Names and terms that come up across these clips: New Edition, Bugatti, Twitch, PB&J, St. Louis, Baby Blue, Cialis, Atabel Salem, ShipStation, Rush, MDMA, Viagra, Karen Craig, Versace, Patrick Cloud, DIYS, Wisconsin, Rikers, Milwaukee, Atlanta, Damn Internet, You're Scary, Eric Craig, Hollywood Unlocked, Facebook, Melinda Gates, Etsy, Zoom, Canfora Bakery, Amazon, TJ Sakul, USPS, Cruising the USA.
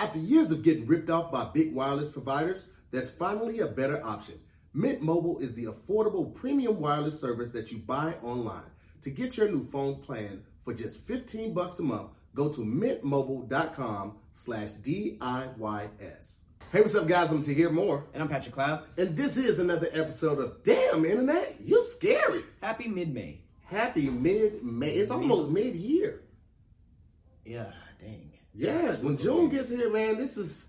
After years of getting ripped off by big wireless providers, there's finally a better option. Mint Mobile is the affordable premium wireless service that you buy online. To get your new phone plan for just $15 a month, go to mintmobile.com/DIYS. Hey, what's up, guys? I'm Tahir Moore. And I'm Patrick Cloud. And this is another episode of Damn Internet, You're Scary. Happy mid-May. Happy mid-May. It's almost mid-year. Yeah, dang. Yeah, when June gets here, man, this is,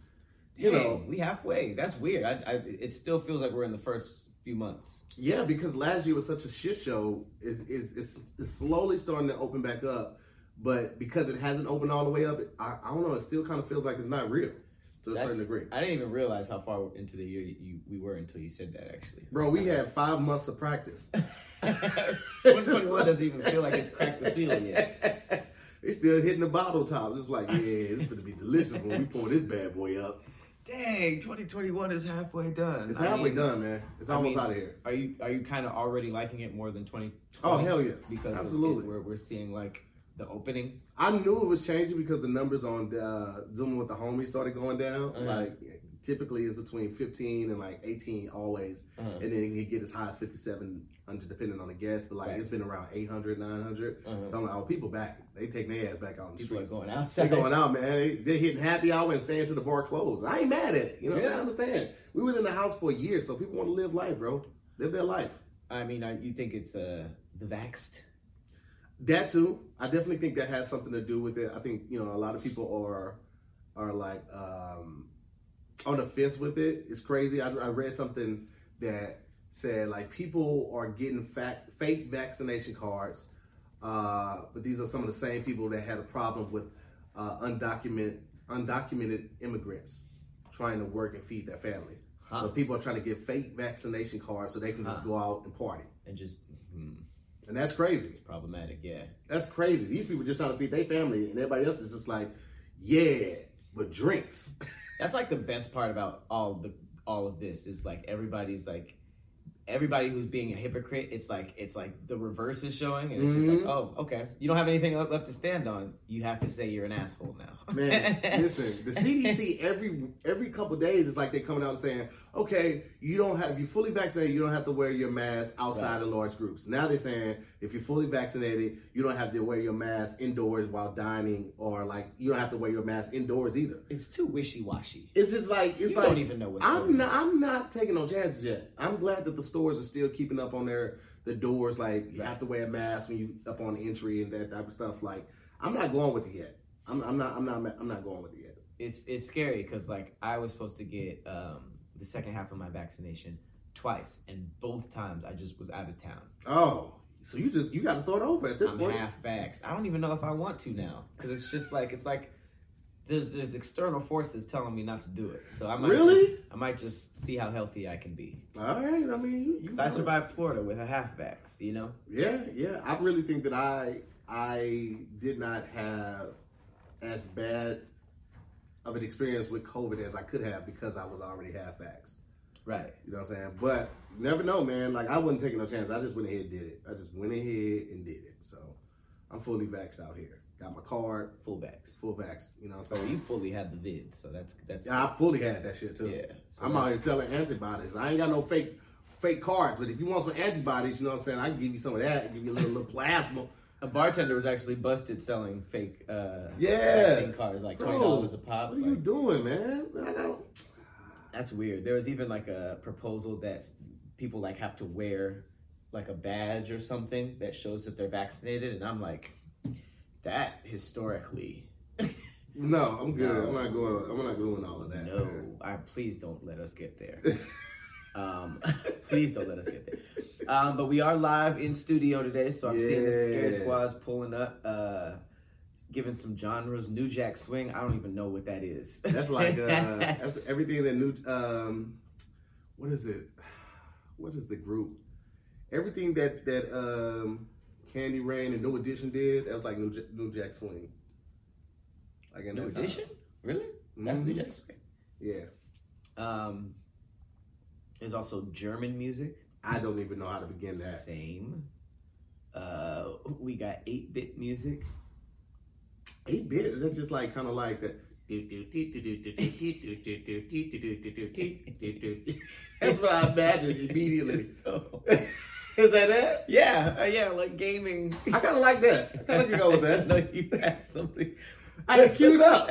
you know. We halfway. That's weird. It still feels like we're in the first few months. Yeah, because last year was such a shit show. It's slowly starting to open back up. But because it hasn't opened all the way up, I don't know. It still kind of feels like it's not real to a certain degree. I didn't even realize how far into the year we were until you said that, actually. Bro, we had 5 months of practice. This one doesn't even feel like it's cracked the seal yet. It's still hitting the bottle tops. It's like, yeah, it's going to be delicious when we pour this bad boy up. Dang, 2021 is halfway done. It's halfway done, man. It's almost out of here. Are you kind of already liking it more than 2020? Oh, hell yes. Because absolutely. We're seeing, like, the opening. I knew it was changing because the numbers on the Zoom with the homies started going down. Uh-huh. Like, typically it's between 15 and like 18 always. Uh-huh. And then it can get as high as 5,700 depending on the guest. But like, right. It's been around 800, 900. Uh-huh. So I'm like, people back. They take their ass back out on the streets. People are going outside. They're going out, man. They're hitting happy hour and staying to the bar closed. I ain't mad at it. You know what I'm saying? I understand. We were in the house for a year, so people want to live life, bro. Live their life. I mean, you think it's the vaxxed? That too. I definitely think that has something to do with it. I think, you know, a lot of people are like on the fence with it. It's crazy. I read something that said like people are getting fake vaccination cards, but these are some of the same people that had a problem with undocumented immigrants trying to work and feed their family. Huh. But people are trying to get fake vaccination cards so they can just go out and party and just. And that's crazy. It's problematic, yeah. That's crazy. These people just trying to feed their family, and everybody else is just like, yeah, but drinks. That's like the best part about all of this is like everybody who's being a hypocrite. It's like the reverse is showing, and it's just like, oh, okay, you don't have anything left to stand on. You have to say you're an asshole now. Man, listen, the CDC every couple days it's like they're coming out and saying, okay, if you're fully vaccinated, you don't have to wear your mask outside in large groups. Now they're saying if you're fully vaccinated, you don't have to wear your mask indoors while dining, or like you don't have to wear your mask indoors either. It's too wishy-washy. It's just like you don't even know what's going on. I'm not taking no chances yet. I'm glad that the stores are still keeping up on the doors, like you have to wear a mask when you up on the entry and that type of stuff. Like I'm not going with it yet. I'm not going with it yet. It's scary because like I was supposed to get the second half of my vaccination twice, and both times I just was out of town. Oh, so you got to start over at this point. I'm half vaxxed. I don't even know if I want to now because it's just like there's external forces telling me not to do it. So I might just see how healthy I can be. All right. I mean, because I survived Florida with a half vax, you know? Yeah, yeah. I really think that I did not have as bad of an experience with COVID as I could have because I was already half vaxxed. Right. You know what I'm saying? But never know, man. Like I wasn't taking no chance. I just went ahead and did it. So I'm fully vaxxed out here. Got my card. Full vax. You know what I'm saying? You fully had the vid, so that's. Yeah, I fully had that shit too. Yeah. So I'm out here selling antibodies. I ain't got no fake cards, but if you want some antibodies, you know what I'm saying, I can give you some of that. Give you a little plasma. A bartender was actually busted selling fake vaccine cards, like $20 a pop. What are you doing, man? That's weird. There was even like a proposal that people like have to wear like a badge or something that shows that they're vaccinated, and I'm like. That historically. No, I'm good. No. I'm not doing all of that. No, please don't let us get there. Please don't let us get there. But we are live in studio today, so I'm seeing the Scary Squad's pulling up, giving some genres. New Jack Swing. I don't even know what that is. That's like that's everything that new. What is it? What is the group? Everything that Candy Rain and New Edition did. That was like New Jack Swing. Like New Edition? Really? Mm-hmm. That's New Jack Swing. Yeah. There's also German music. I don't even know how to begin that. Same. We got 8-bit music. 8-bit? Is that just like kind of like the That's what I imagined immediately. So. Is that it? Yeah, yeah, like gaming. I kind of like that. I kind of can go with that. No, you had something. I can cue it up.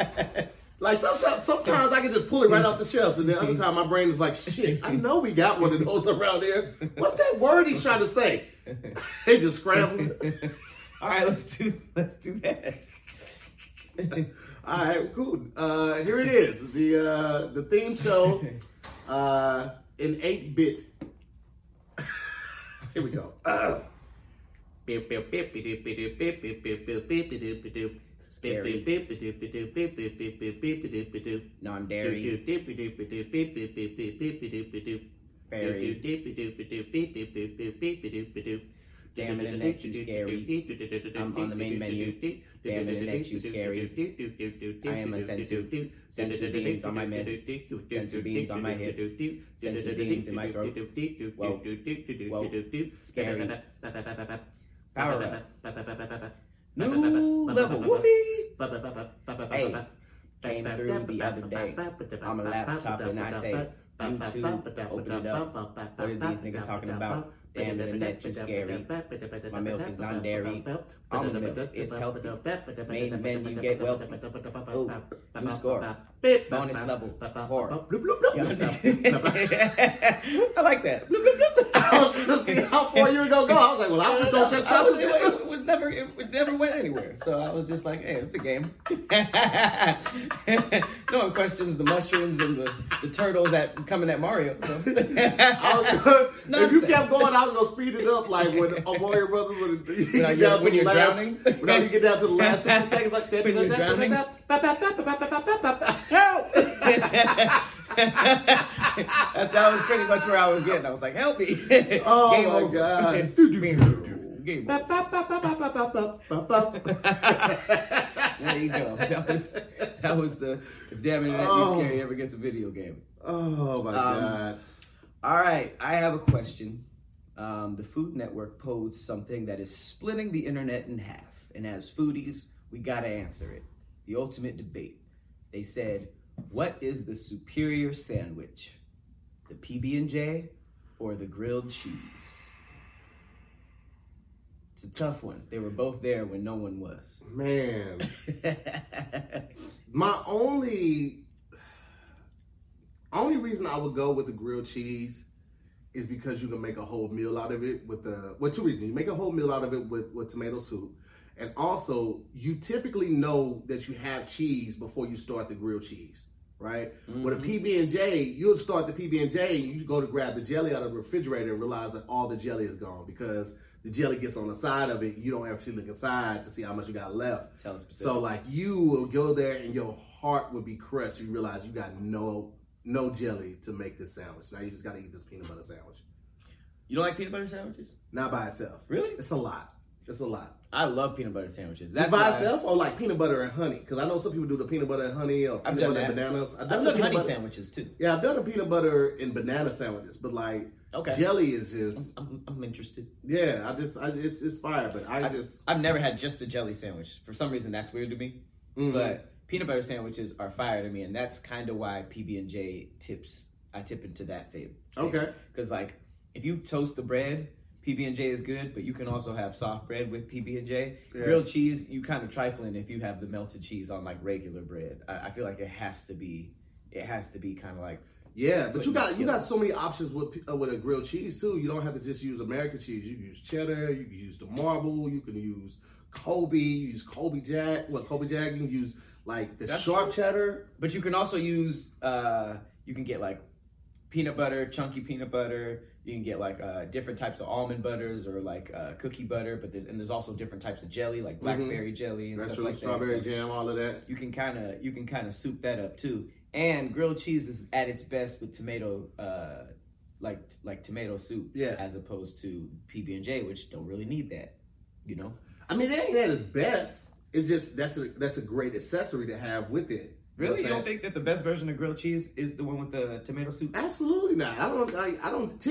Like sometimes I can just pull it right off the shelves, and then other time my brain is like, shit, I know we got one of those around here. What's that word he's trying to say? They just scrambled. All right, let's do that. All right, cool. Here it is. The theme show in 8-bit. Here we go. Scary. Non-dairy. Berry. Damn Internet, you scary. I'm on the main menu. Damn Internet, you scary. I am a sensor. Sensor beans on my head. Sensor beans on my head. Sensor beans in my throat. Whoa. Whoa. Scary. Power up. New level. Whoopee. Hey, came through the other day on my laptop and I say, YouTube, open it up. What are these niggas talking about? Damn Internet, you scary. My milk is non-dairy. Almond milk, it's healthy. Main menu, you get wealthy. Ooh, new score. Bonus level, horror. I like that. I was going to see how far you were going to go. I was like, well, I'm just going to check shots. It never went anywhere. So I was just like, hey, it's a game. No one questions the mushrooms and the turtles that coming at Mario. So. If you kept going, I was going to speed it up like when Mario Brothers when you get down to the last 60 seconds like that. When you're drowning. Help! That was pretty much where I was getting. I was like, help me. Oh, game my over. God. Game over. There you go. That was the if Damn Internet You Scary ever gets a video game. Oh my God. All right, I have a question. The Food Network posed something that is splitting the internet in half, and as foodies, we gotta answer it. The ultimate debate. They said, what is the superior sandwich? The PB&J or the grilled cheese? It's a tough one. They were both there when no one was. Man. My only reason I would go with the grilled cheese is because you can make a whole meal out of it with two reasons. You make a whole meal out of it with tomato soup. And also, you typically know that you have cheese before you start the grilled cheese, right? Mm-hmm. With a PB&J, you'll start the PB&J and you go to grab the jelly out of the refrigerator and realize that all the jelly is gone because the jelly gets on the side of it. You don't actually look inside to see how much you got left. So, like, you will go there and your heart would be crushed. You realize you got no jelly to make this sandwich. Now you just got to eat this peanut butter sandwich. You don't like peanut butter sandwiches? Not by itself. Really? It's a lot. I love peanut butter sandwiches. That's by itself or like peanut butter and honey? Because I know some people do the peanut butter and honey or peanut butter and bananas. I've done honey sandwiches too. Yeah, I've done the peanut butter and banana sandwiches, but like jelly is just... I'm interested. Yeah, it's fire, but I've never had just a jelly sandwich. For some reason, that's weird to me. Mm-hmm. But peanut butter sandwiches are fire to me, and that's kind of why PB&J I tip into that favor. Okay. Because like, if you toast the bread... PB&J is good, but you can also have soft bread with PB&J. Yeah. Grilled cheese, you kind of trifling if you have the melted cheese on like regular bread. I feel like it has to be kind of like but you got so many options with a grilled cheese too. You don't have to just use American cheese. You can use cheddar, you can use the marble, you can use Kobe, you use Kobe Jack. Well, Kobe Jack, you can use like the sharp cheddar, but you can also use you can get like peanut butter, chunky peanut butter. You can get like different types of almond butters or like cookie butter, but there's also different types of jelly, like blackberry jelly and stuff like that. Strawberry jam, all of that. You can kind of soup that up too. And grilled cheese is at its best with tomato, like tomato soup, as opposed to PB&J, which don't really need that. You know, I mean, it ain't at its best. It's just that's a great accessory to have with it. Really? You don't think that the best version of grilled cheese is the one with the tomato soup? Absolutely not. I don't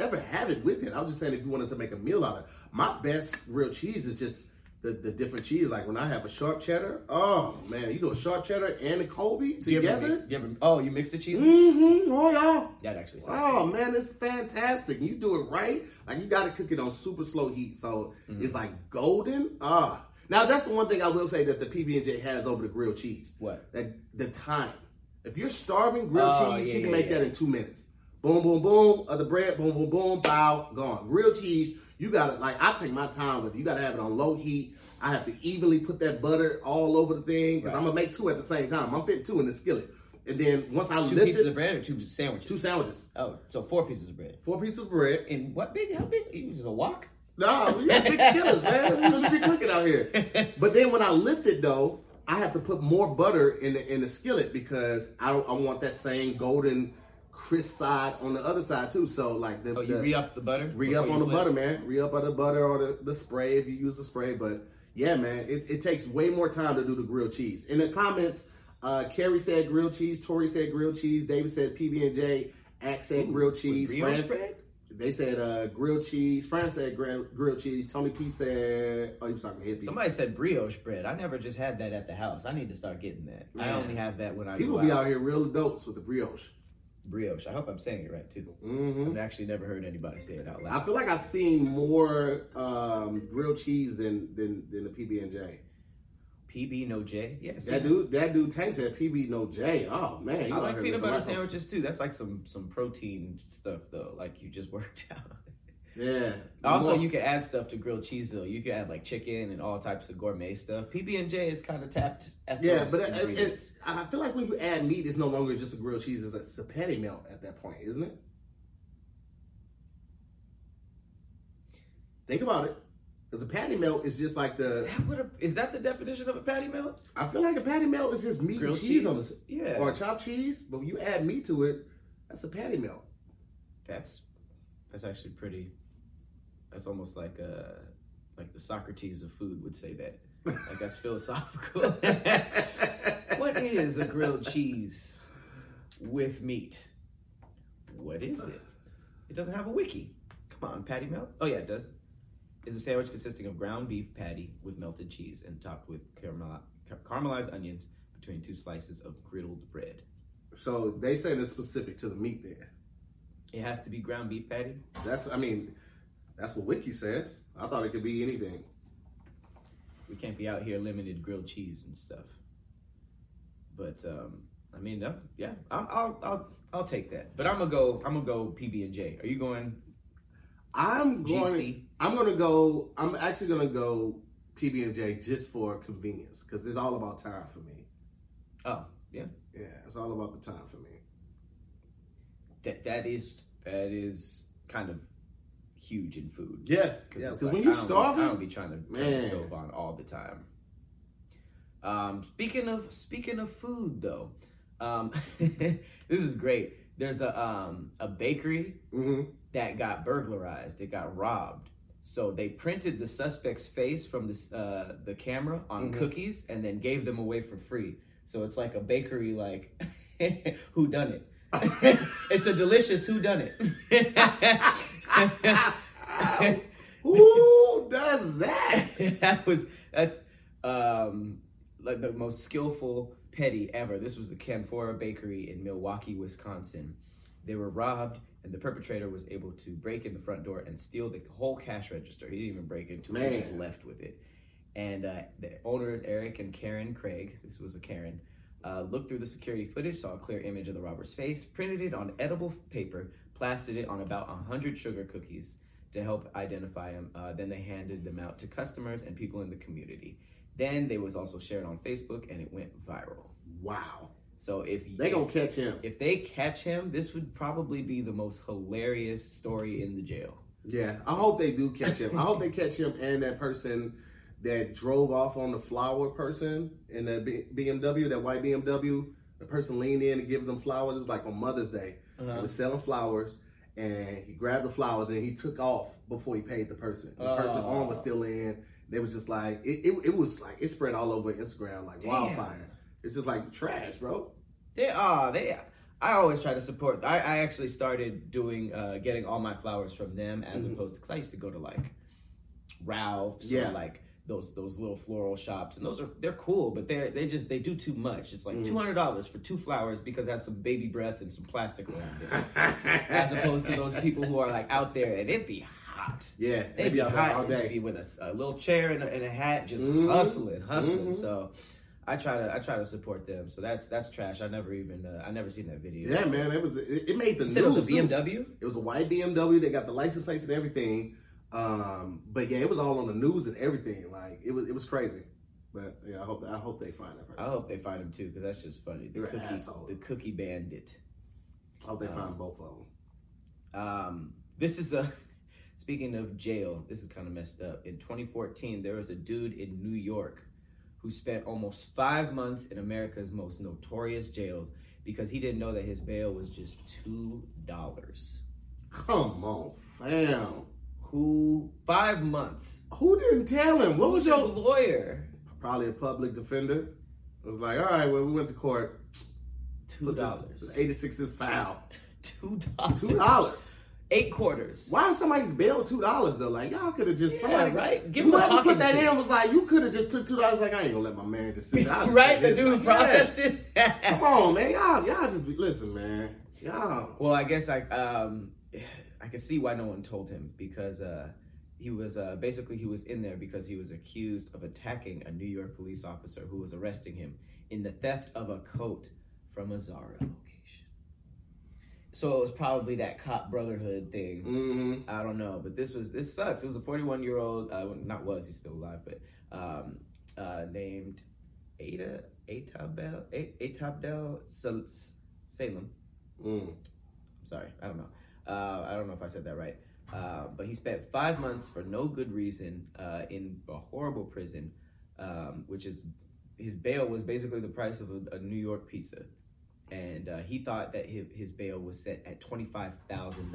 ever have it with it. I was just saying if you wanted to make a meal out of it. My best grilled cheese is just the different cheese. Like when I have a sharp cheddar, oh man, you do a sharp cheddar and a Colby together. You mix the cheeses? Mm-hmm. Oh yeah. That actually sounds good. Man, it's fantastic. You do it right. Like you gotta cook it on super slow heat. So it's like golden. Now that's the one thing I will say that the PB&J has over the grilled cheese. What? That the time. If you're starving grilled cheese, you can make that in 2 minutes. Boom, boom, boom, other bread, boom, boom, boom, bow, gone. Grilled cheese, you gotta, like, I take my time with it. You gotta have it on low heat. I have to evenly put that butter all over the thing, because I'm gonna make two at the same time. I'm fitting two in the skillet. And then once I lift it. 2 pieces of bread or 2 sandwiches? 2 sandwiches. Oh, so 4 pieces of bread. 4 pieces of bread. And what big, how big? It was just a wok? No, we got big skillets, man. We really be cooking out here. But then when I lift it, though, I have to put more butter in the skillet, because I want that same golden crisp side on the other side too. So like you re-up the butter? Re-up on the butter, man. Re-up on the butter or the spray if you use the spray. But yeah, man, it takes way more time to do the grilled cheese. In the comments, Carrie said grilled cheese, Tori said grilled cheese, David said PB&J, Axe said grilled cheese, France spread? They said grilled cheese. France said grilled cheese. Tony P said, "Oh, you was talking hippie." Somebody said brioche bread. I never just had that at the house. I need to start getting that. Yeah. I only have that when I people go out here real adults with the brioche. Brioche. I hope I'm saying it right too. Mm-hmm. I've actually never heard anybody say it out loud. I feel like I've seen more grilled cheese than the PB&J. PB no J. Yes. That dude Tank said PB no J. Oh man. I like peanut butter sandwiches too. That's like some protein stuff though. Like you just worked out. Yeah. Also, you can add stuff to grilled cheese though. You can add like chicken and all types of gourmet stuff. PB&J is kind of tapped at those ingredients. Yeah, but I feel like when you add meat, it's no longer just a grilled cheese. It's a patty melt at that point, isn't it? Think about it. Because a patty melt is just like the... Is that the definition of a patty melt? I feel like a patty melt is just meat grilled and cheese on the... Yeah. Or chopped cheese. But when you add meat to it, that's a patty melt. That's actually pretty... That's almost like the Socrates of food would say that. Like, that's philosophical. What is a grilled cheese with meat? What is it? It doesn't have a wiki. Come on, patty melt. Oh, yeah, it does. Is a sandwich consisting of ground beef patty with melted cheese and topped with caramelized onions between 2 slices of griddled bread. So they say it's specific to the meat there. It has to be ground beef patty? That's what Wiki says. I thought it could be anything. We can't be out here limited grilled cheese and stuff. But I'll take that. But I'm gonna go PB&J. Are you going? I'm actually gonna go PB&J just for convenience, because it's all about time for me. Oh yeah. Yeah, it's all about the time for me. That is kind of huge in food. Yeah, because when you're starving, I don't be trying to turn the stove on all the time. Speaking of food though, this is great. There's a bakery that got burglarized. It got robbed. So they printed the suspect's face from the camera on cookies and then gave them away for free. So it's like a bakery, like whodunit. It's a delicious whodunit. Who does that? That's like the most skillful petty ever. This was the Canfora Bakery in Milwaukee, Wisconsin. They were robbed, and the perpetrator was able to break in the front door and steal the whole cash register. He didn't even break into it; he just left with it. And the owners, Eric and Karen Craig, this was a Karen, looked through the security footage, saw a clear image of the robber's face, printed it on edible paper, plastered it on about 100 sugar cookies to help identify him. Then they handed them out to customers and people in the community. Then they was also shared on Facebook, and it went viral. Wow. So if they catch him, this would probably be the most hilarious story in the jail. Yeah, I hope they do catch him. I hope they catch him and that person that drove off on the flower person in that BMW, that white BMW. The person leaned in and gave them flowers. It was like on Mother's Day. Uh-huh. He was selling flowers, and he grabbed the flowers, and he took off before he paid the person. The person's arm was still in. They was just like, it was like, it spread all over Instagram like wildfire. It's just like trash, bro. I always try to support. I actually started doing, getting all my flowers from them as opposed to, 'cause I used to go to like Ralph's or like those little floral shops, and they're cool, but they do too much. It's like $200 for 2 flowers because that's some baby breath and some plastic around it, as opposed to those people who are like out there and it be hot. Yeah, they be hot all day. Just be with a little chair and a hat, just hustling. Mm-hmm. So I try to support them. So that's trash. I never seen that video. Yeah, man, it made the news. It was a BMW. It was a white BMW. They got the license plates and everything. But yeah, it was all on the news and everything. Like it was crazy. But yeah, I hope they find that person. I hope they find him too, because that's just funny. The cookie bandit. I hope they find both of them. This is speaking of jail. This is kind of messed up. In 2014, there was a dude in New York who spent almost 5 months in America's most notorious jails because he didn't know that his bail was just $2. Come on, fam. Who 5 months? Who didn't tell him? What was your lawyer? Probably a public defender. It was like, all right, well, we went to court. $2. 86 is foul. $2. $2. 8 quarters. Why is somebody's bail $2 though? Like y'all could have just somebody, right? Give him a talking to. Put that in was like you could have just took $2. Like I ain't gonna let my man just sit down. Right? The dude processed it. Come on, man. Y'all just be listen, man. Y'all. Well, I guess I can see why no one told him because he was in there because he was accused of attacking a New York police officer who was arresting him in the theft of a coat from a Zara location. So it was probably that cop brotherhood thing. Mm-hmm. I don't know, but this sucks. It was a 41-year-old, he's still alive, but named Atabel Salem. Mm. Sorry, I don't know. I don't know if I said that right, but he spent 5 months for no good reason in a horrible prison, which is his bail was basically the price of a New York pizza, and he thought that his bail was set at $25,000.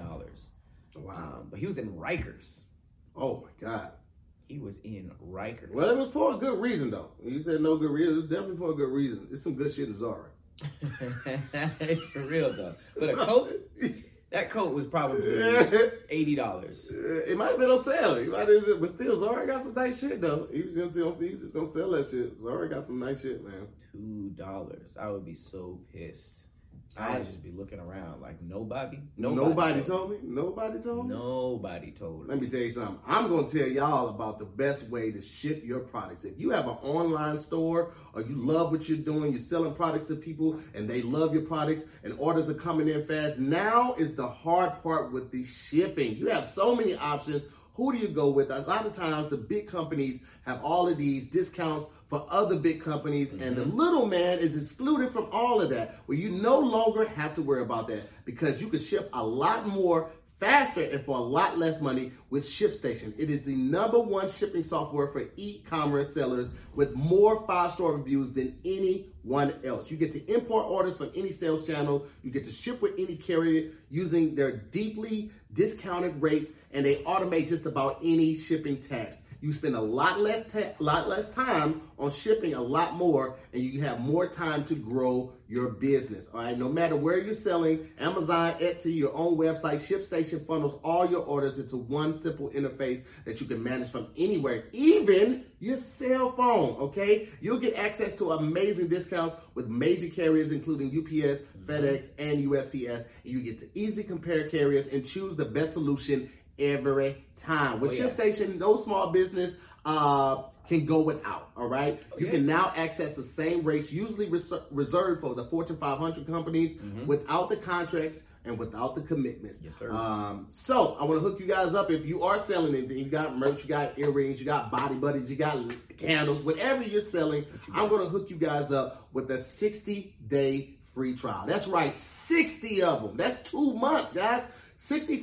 Wow! But he was in Rikers. Oh my God! He was in Rikers. Well, it was for a good reason though. You said no good reason. It was definitely for a good reason. It's some good shit in Zara. For real though, but a coat. That coat was probably $80. It might have been on sale. But still, Zara got some nice shit, though. He was just going to sell that shit. Zara got some nice shit, man. $2. I would be so pissed. I would just be looking around like Nobody told me. Let me tell you something. I'm going to tell y'all about the best way to ship your products. If you have an online store or you love what you're doing, you're selling products to people and they love your products and orders are coming in fast, now is the hard part with the shipping. You have so many options. Who do you go with? A lot of times the big companies have all of these discounts for other big companies, mm-hmm. and the little man is excluded from all of that, where you no longer have to worry about that because you can ship a lot more faster and for a lot less money with ShipStation. It is the #1 shipping software for e-commerce sellers with more 5-star reviews than anyone else. You get to import orders from any sales channel. You get to ship with any carrier using their deeply discounted rates, and they automate just about any shipping task. You spend a lot less time on shipping a lot more, and you have more time to grow your business. All right, no matter where you're selling, Amazon, Etsy, your own website, ShipStation funnels all your orders into one simple interface that you can manage from anywhere, even your cell phone, okay? You'll get access to amazing discounts with major carriers, including UPS, FedEx, and USPS. And you get to easily compare carriers and choose the best solution every time. With ShipStation, no small business can go without, all right? You can now access the same rates usually reserved for the Fortune 500 companies without the contracts and without the commitments. Yes, sir. So I want to hook you guys up. If you are selling anything, you got merch, you got earrings, you got body buddies, you got candles, whatever you're selling, I'm going to hook you guys up with a 60-day free trial. That's right, 60 of them. That's 2 months, guys. 60-day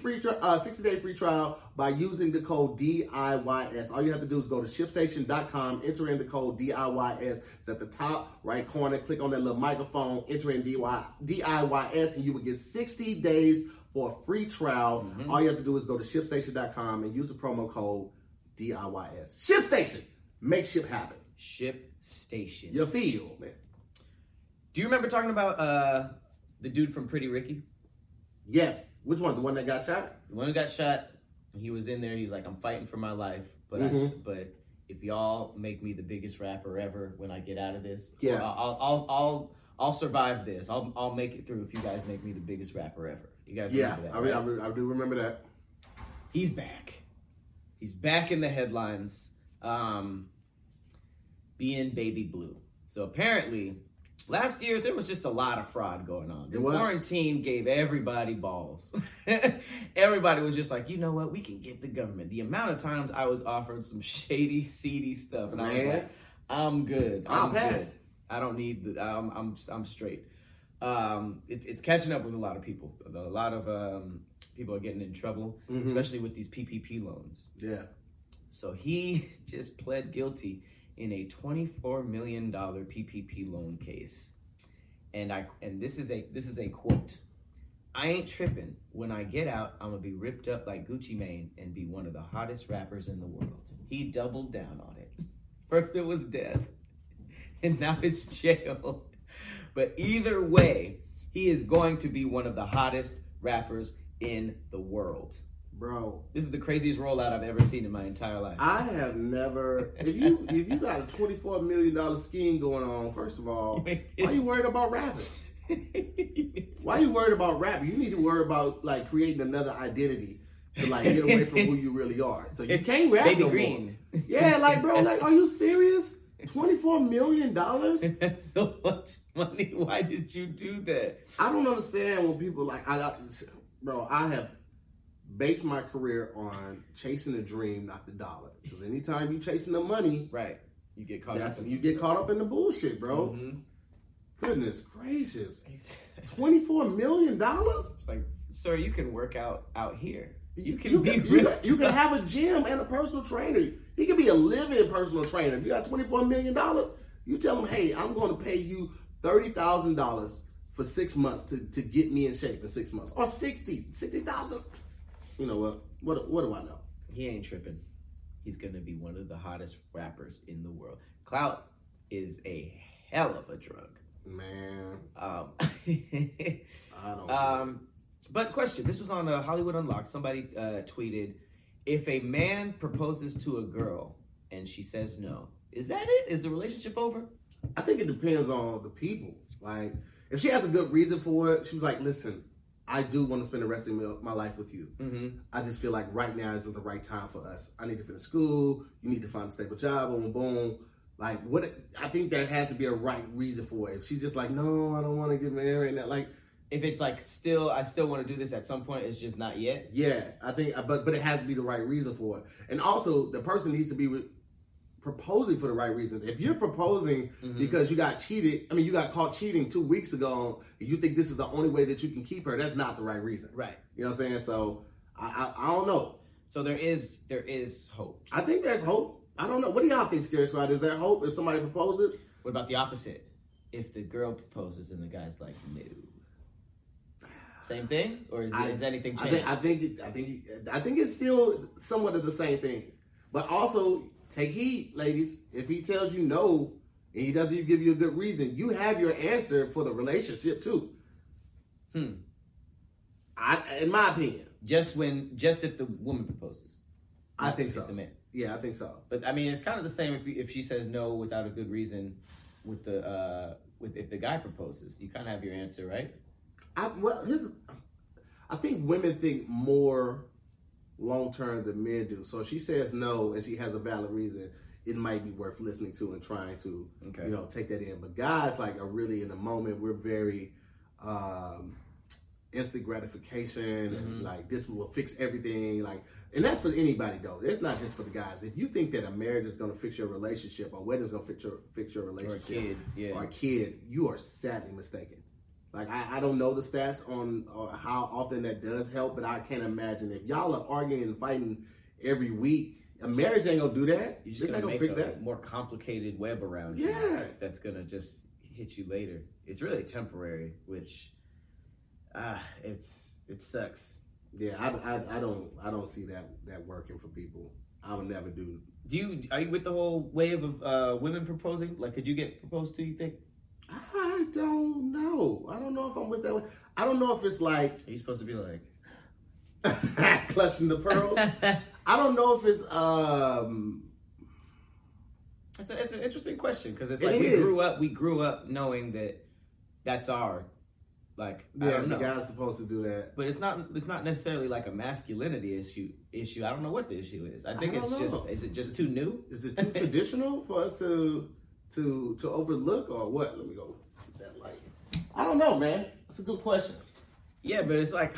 free trial by using the code DIYS. All you have to do is go to ShipStation.com, enter in the code DIYS. It's at the top right corner. Click on that little microphone, enter in DIYS, and you will get 60 days for a free trial. Mm-hmm. All you have to do is go to ShipStation.com and use the promo code DIYS. ShipStation. Make ship happen. ShipStation. You feel, man. Do you remember talking about the dude from Pretty Ricky? Yes. Which one? The one that got shot? The one who got shot. He was in there. He was like, I'm fighting for my life. But if y'all make me the biggest rapper ever when I get out of this, yeah, I'll survive this. I'll make it through if you guys make me the biggest rapper ever. You guys remember that? Yeah, right? I do remember that. He's back. He's back in the headlines, being Baby Blue. So apparently, last year there was just a lot of fraud going on. The quarantine gave everybody balls. Everybody was just like, you know what? We can get the government. The amount of times I was offered some shady, seedy stuff, and I was like, I'm good. I'll pass. Good. I don't need the. I'm straight. It's catching up with a lot of people. A lot of people are getting in trouble, mm-hmm. especially with these PPP loans. Yeah. So he just pled guilty in a $24 million PPP loan case, and this is a quote. I ain't tripping. When I get out, I'm gonna be ripped up like Gucci Mane and be one of the hottest rappers in the world. He doubled down on it. First it was death, and now it's jail. But either way, he is going to be one of the hottest rappers in the world. Bro, this is the craziest rollout I've ever seen in my entire life. I have never. If you got a $24 million scheme going on, first of all, why are you worried about rapping? Why are you worried about rapping? You need to worry about like creating another identity to like get away from who you really are. So you can't rap Baby no Green. More. Yeah, like bro, like are you serious? $24 million? That's so much money. Why did you do that? I don't understand when people like, I have based my career on chasing a dream, not the dollar. Because anytime you chasing the money, right, you get caught up. You get caught up in the bullshit, bro. Mm-hmm. Goodness gracious, $24 million? It's like, sir, you can work out here. You can have a gym and a personal trainer. He can be a living personal trainer. If you got $24 million, you tell him, hey, I'm going to pay you $30,000 for 6 months to get me in shape in 6 months. Or $60,000. You know what? What do I know? He ain't tripping. He's going to be one of the hottest rappers in the world. Clout is a hell of a drug. Man. I don't know. But question, this was on Hollywood Unlocked. Somebody tweeted, if a man proposes to a girl and she says no, is that it? Is the relationship over? I think it depends on the people. Like, if she has a good reason for it, she was like, listen, I do want to spend the rest of my life with you. Mm-hmm. I just feel like right now isn't the right time for us. I need to finish school. You need to find a stable job. Boom, boom. Like, what? I think there has to be a right reason for it. If she's just like, no, I don't want to get married and that, like, if it's like I still want to do this at some point, it's just not yet. Yeah, I think, but it has to be the right reason for it. And also, the person needs to be proposing for the right reasons. If you're proposing mm-hmm. because you got caught cheating 2 weeks ago, and you think this is the only way that you can keep her, that's not the right reason. Right. You know what I'm saying? So, I don't know. So, there is hope. I think there's hope. I don't know. What do y'all think, Scary Squad? Is there hope if somebody proposes? What about the opposite? If the girl proposes and the guy's like, no. Same thing, or is anything changed? I think it's still somewhat of the same thing, but also take heed, ladies. If he tells you no and he doesn't even give you a good reason, you have your answer for the relationship too. In my opinion, just if the woman proposes, I think so. The man. Yeah, I think so. But I mean, it's kind of the same if she says no without a good reason, with the if the guy proposes, you kind of have your answer, right? I think women think more long-term than men do. So if she says no and she has a valid reason, it might be worth listening to and trying to, take that in. But guys, like, are really in the moment. We're very instant gratification mm-hmm. and, like, this will fix everything. Like, and that's for anybody, though. It's not just for the guys. If you think that a marriage is going to fix your relationship or a wedding is going to fix your relationship or a kid, you are sadly mistaken. Like, I don't know the stats on how often that does help, but I can't imagine. If y'all are arguing and fighting every week, a marriage ain't going to do that. You're just going to fix that. More complicated web around you. Yeah. That's going to just hit you later. It's really temporary, which, it sucks. Yeah, I don't see that working for people. I would never do. Are you with the whole wave of women proposing? Like, could you get proposed to, you think? I don't know. I don't know if I'm with that one. I don't know if it's like... Are you supposed to be like... clutching the pearls? I don't know if it's... It's an interesting question because it's like we grew up knowing that that's our I don't know. The guy's supposed to do that, but it's not necessarily like a masculinity issue. I don't know what the issue is. I think is it just too new? Is it too traditional for us to overlook or what? Let me go with that light. I don't know, man. That's a good question. Yeah, but it's like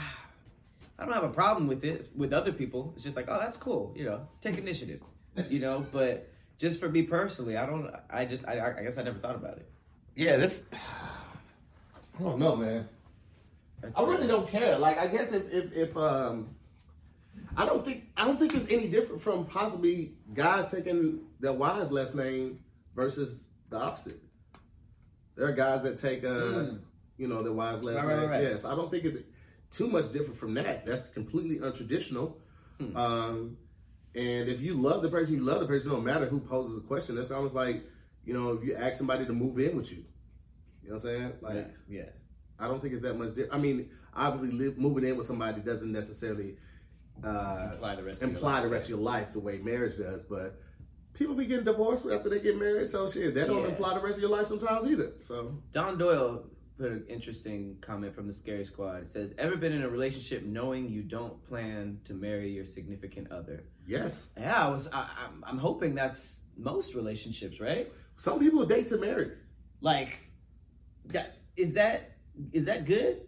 I don't have a problem with it with other people. It's just like, oh, that's cool, you know, take initiative, you know. But just for me personally, I guess I never thought about it. Yeah, I don't know, man. I really don't care. Like, I guess if I don't think it's any different from possibly guys taking their wives' last name versus the opposite. There are guys that take their wives' last name. Right. Yes, I don't think it's too much different from that. That's completely untraditional. And if you love the person, It don't matter who poses a question. That's almost like, you know, if you ask somebody to move in with you. You know what I'm saying? Like, yeah. I don't think it's that much different. I mean, obviously, moving in with somebody doesn't necessarily imply the rest of your life the way marriage does. But people be getting divorced after they get married, so shit, that don't imply the rest of your life sometimes either. So Don Doyle put an interesting comment from the Scary Squad. It says, "Ever been in a relationship knowing you don't plan to marry your significant other?" Yes. Yeah, I'm hoping that's most relationships, right? Some people date to marry. Like. Is that good?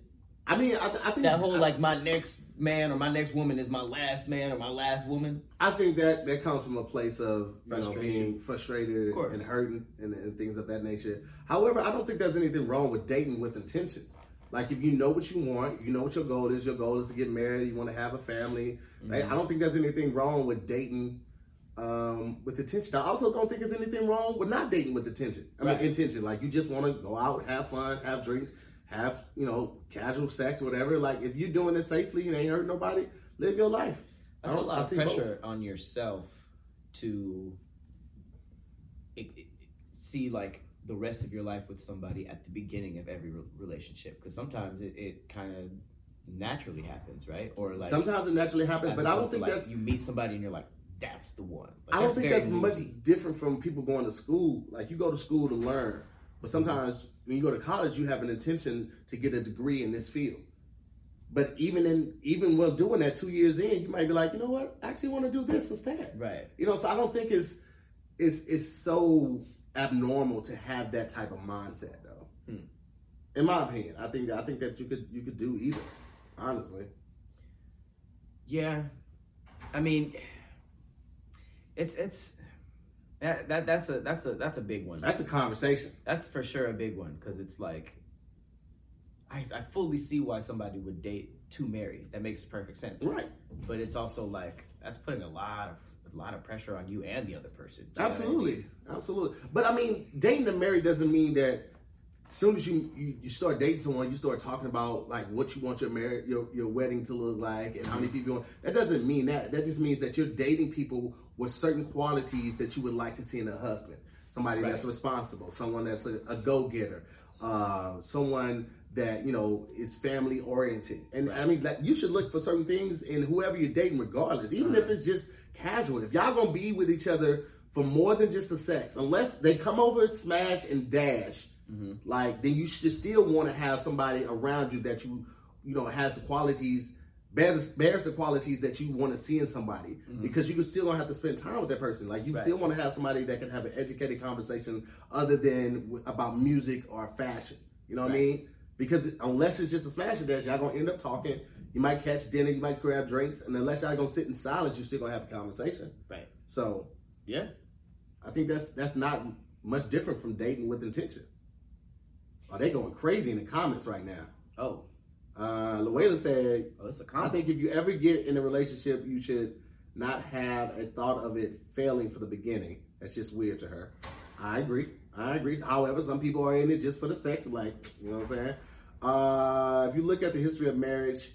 I mean, I think that whole my next man or my next woman is my last man or my last woman. I think that comes from a place of being frustrated and hurting and things of that nature. However, I don't think there's anything wrong with dating with intention. Like, if you know what you want, you know what your goal is to get married, you want to have a family. Mm-hmm. Like, I don't think there's anything wrong with dating with intention. I also don't think there's anything wrong with not dating with intention. Intention. Like, you just want to go out, have fun, have drinks, have, casual sex, whatever. Like, if you're doing it safely and ain't hurt nobody, live your life. That's a lot of pressure on yourself to see, the rest of your life with somebody at the beginning of every relationship. Because sometimes it kind of naturally happens, right? Or, sometimes it naturally happens, but I don't think that's... You meet somebody and you're like, that's the one. I don't think that's much different from people going to school. Like, you go to school to learn, but sometimes when you go to college, you have an intention to get a degree in this field. But even while doing that, 2 years in, you might be like, you know what, I actually want to do this instead. Right. So I don't think it's so abnormal to have that type of mindset, though. In my opinion, I think that you could do either, honestly. Yeah, I mean. It's that's a big one. That's a conversation. That's for sure a big one because it's like I fully see why somebody would date to marry. That makes perfect sense. Right. But it's also that's putting a lot of pressure on you and the other person. Absolutely. But I mean, dating to marry doesn't mean that as soon as you start dating someone, you start talking about what you want your wedding to look like and how many people you want. That doesn't mean that. That just means that you're dating people with certain qualities that you would like to see in a husband. Somebody that's responsible, someone that's a go-getter, someone that, is family-oriented. And I mean, you should look for certain things in whoever you're dating regardless, even if it's just casual. If y'all going to be with each other for more than just the sex, unless they come over and smash and dash, then you should still want to have somebody around you that has the qualities, bears the qualities that you want to see in somebody, because you still don't have to spend time with that person. Like, you still want to have somebody that can have an educated conversation other than about music or fashion. You know what I mean? Because unless it's just a smash and dash, y'all gonna end up talking. You might catch dinner, you might grab drinks, and unless y'all gonna sit in silence, you still gonna have a conversation. Right. So yeah, I think that's not much different from dating with intention. Are they going crazy in the comments right now? Oh. Luella said, it's a comment. I think if you ever get in a relationship, you should not have a thought of it failing from the beginning. That's just weird to her. I agree. However, some people are in it just for the sex. You know what I'm saying? If you look at the history of marriage,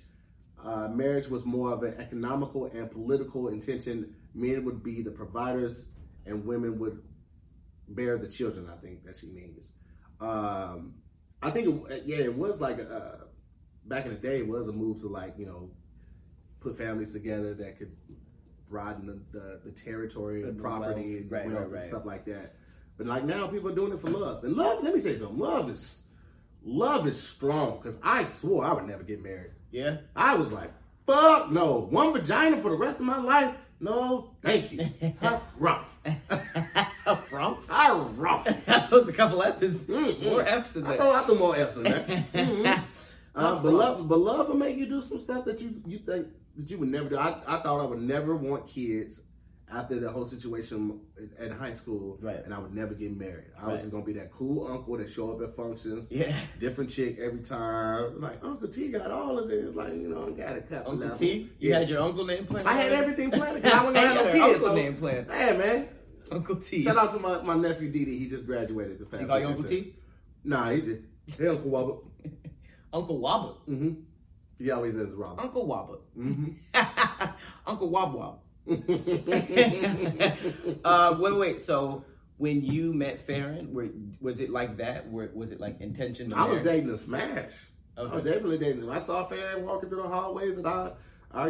marriage was more of an economical and political intention. Men would be the providers and women would bear the children, I think that she means. I think it was back in the day, it was a move to put families together that could broaden the territory and property and wealth and stuff like that. But like now, people are doing it for love. And love, let me tell you something. Love is strong. Because I swore I would never get married. Yeah. I was like, fuck no. One vagina for the rest of my life? No, thank you. Huff, ruff. That was a couple F's. Mm-hmm. More F's in there. I thought more F's in there. Mm-hmm. But love will make you do some stuff that you think that you would never do. I thought I would never want kids after the whole situation in high school, right. And I would never get married. I was just going to be that cool uncle that show up at functions, different chick every time. Like, Uncle T got all of this. Like, you know, I got a couple of Uncle T? You had your uncle name planned? I had everything planned because I wasn't going to have no kids. Uncle name planned. Hey, man. Uncle T. Shout out to my nephew, Didi. He just graduated this past week. You call you Uncle T? Nah, he's Uncle Wobble. Uncle Wobble? Mm-hmm. He always says Robert. Uncle Wobble. Mm-hmm. Uncle Wob Wob. Wait. So when you met Farron, was it like that? Was it like intentional? I was dating a smash. Okay. I was definitely dating. When I saw Farron walking through the hallways at our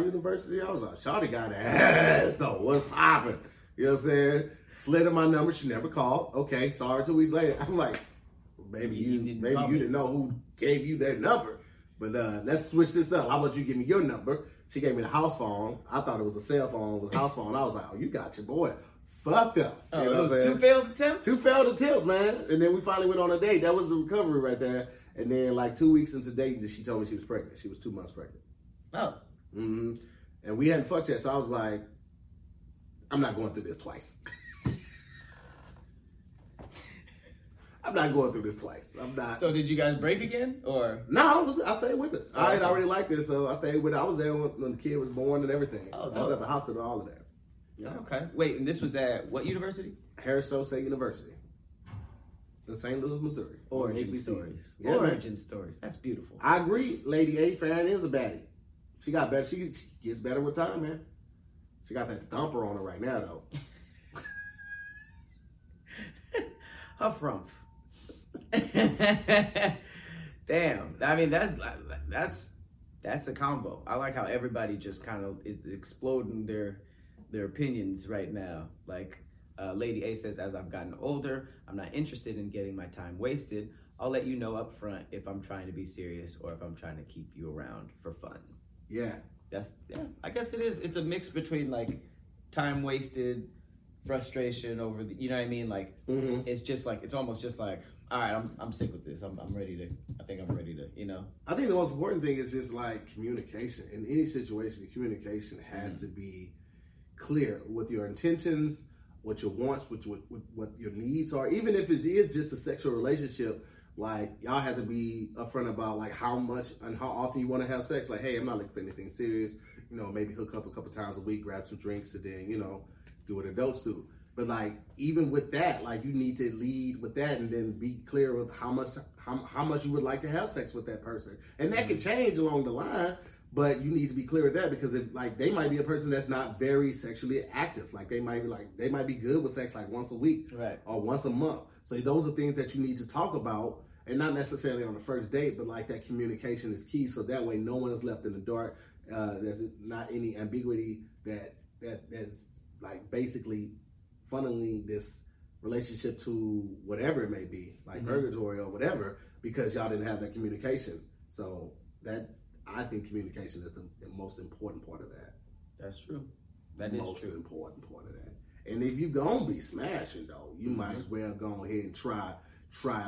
university, I was like, "Shawty got ass though. What's poppin'?" You know what I'm saying? Slid in my number. She never called. Okay, saw her 2 weeks later. I'm like, maybe you didn't know who gave you that number. But let's switch this up. How about you give me your number? She gave me the house phone. I thought it was a cell phone. It was a house phone. I was like, oh, you got your boy fucked up. You know it was 2 failed attempts? 2 failed attempts, man. And then we finally went on a date. That was the recovery right there. And then like 2 weeks into dating, she told me she was pregnant. She was 2 months pregnant. Oh. Mm-hmm. And we hadn't fucked yet. So I was like, I'm not going through this twice. So did you guys break again, or? No, I stayed with it. I had already liked it, so I stayed with it. I was there when the kid was born and everything. Oh, I was at the hospital, all of that. Yeah. Okay. Wait, and this was at what university? Harris-Stowe State University. In St. Louis, Missouri. Origin stories. Yeah, origin stories. That's beautiful. I agree. Lady A. Farron is a baddie. She got better. She gets better with time, man. She got that thumper on her right now, though. Huff rumpf. Damn, I mean that's a combo. I like how everybody just kind of is exploding their opinions right now. Like Lady A says, as I've gotten older, I'm not interested in getting my time wasted. I'll let you know up front if I'm trying to be serious or if I'm trying to keep you around for fun. Yeah, I guess it is. It's a mix between like time wasted, frustration over the, you know what I mean? Like It's just like it's almost just like. All right, I'm sick with this. I think I'm ready to, you know. I think the most important thing is just like communication. In any situation, communication has to be clear with your intentions, what your wants, what your needs are. Even if it is just a sexual relationship, like y'all have to be upfront about like how much and how often you want to have sex. Like, hey, I'm not looking for anything serious. You know, maybe hook up a couple times a week, grab some drinks, and then, you know, do what adults do. But like even with that, like you need to lead with that, and then be clear with how much you would like to have sex with that person, and that can change along the line. But you need to be clear with that because if like they might be a person that's not very sexually active, like they might be good with sex like once a week, right, or once a month. So those are things that you need to talk about, and not necessarily on the first date, but like that communication is key. So that way, no one is left in the dark. There's not any ambiguity that's like basically funneling this relationship to whatever it may be, like purgatory or whatever, because y'all didn't have that communication. So that, I think communication is the most important part of that. That's true. That is true. Most important part of that. And if you're gonna be smashing though, you might as well go ahead and try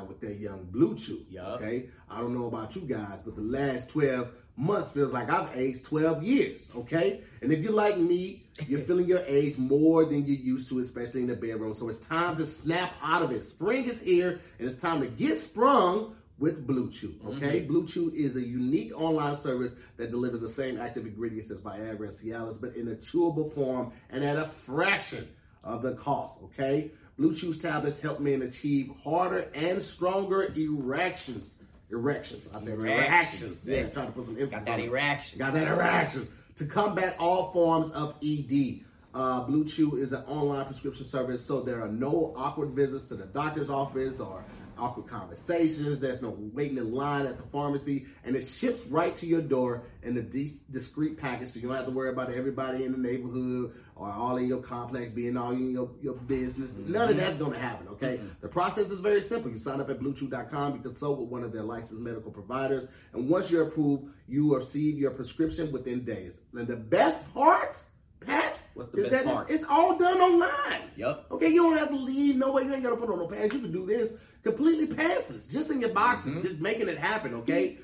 with that young Blue Chew. Yep. Okay? I don't know about you guys, but the last 12 months feels like I've aged 12 years, okay? And if you're like me, you're feeling your age more than you're used to, especially in the bedroom. So it's time to snap out of it. Spring is here, and it's time to get sprung with Blue Chew, okay? Blue Chew is a unique online service that delivers the same active ingredients as Viagra and Cialis, but in a chewable form and at a fraction of the cost, okay? Blue Chew's tablets help men achieve harder and stronger erections. I said erections. Yeah, trying to put some emphasis on it. Got that erection. To combat all forms of ED. Blue Chew is an online prescription service, so there are no awkward visits to the doctor's office or awkward conversations. There's no waiting in line at the pharmacy, and it ships right to your door in a discreet package, so you don't have to worry about everybody in the neighborhood or all in your complex being all in your business. None of that's going to happen, okay? Mm-hmm. The process is very simple. You sign up at BlueChew.com. You consult with one of their licensed medical providers, and once you're approved, you receive your prescription within days. And the best part, Pat, it's all done online. Yep. Okay, you don't have to leave nowhere. You ain't got to put on no pants. You can do this completely pantsless, just in your boxes, just making it happen, okay?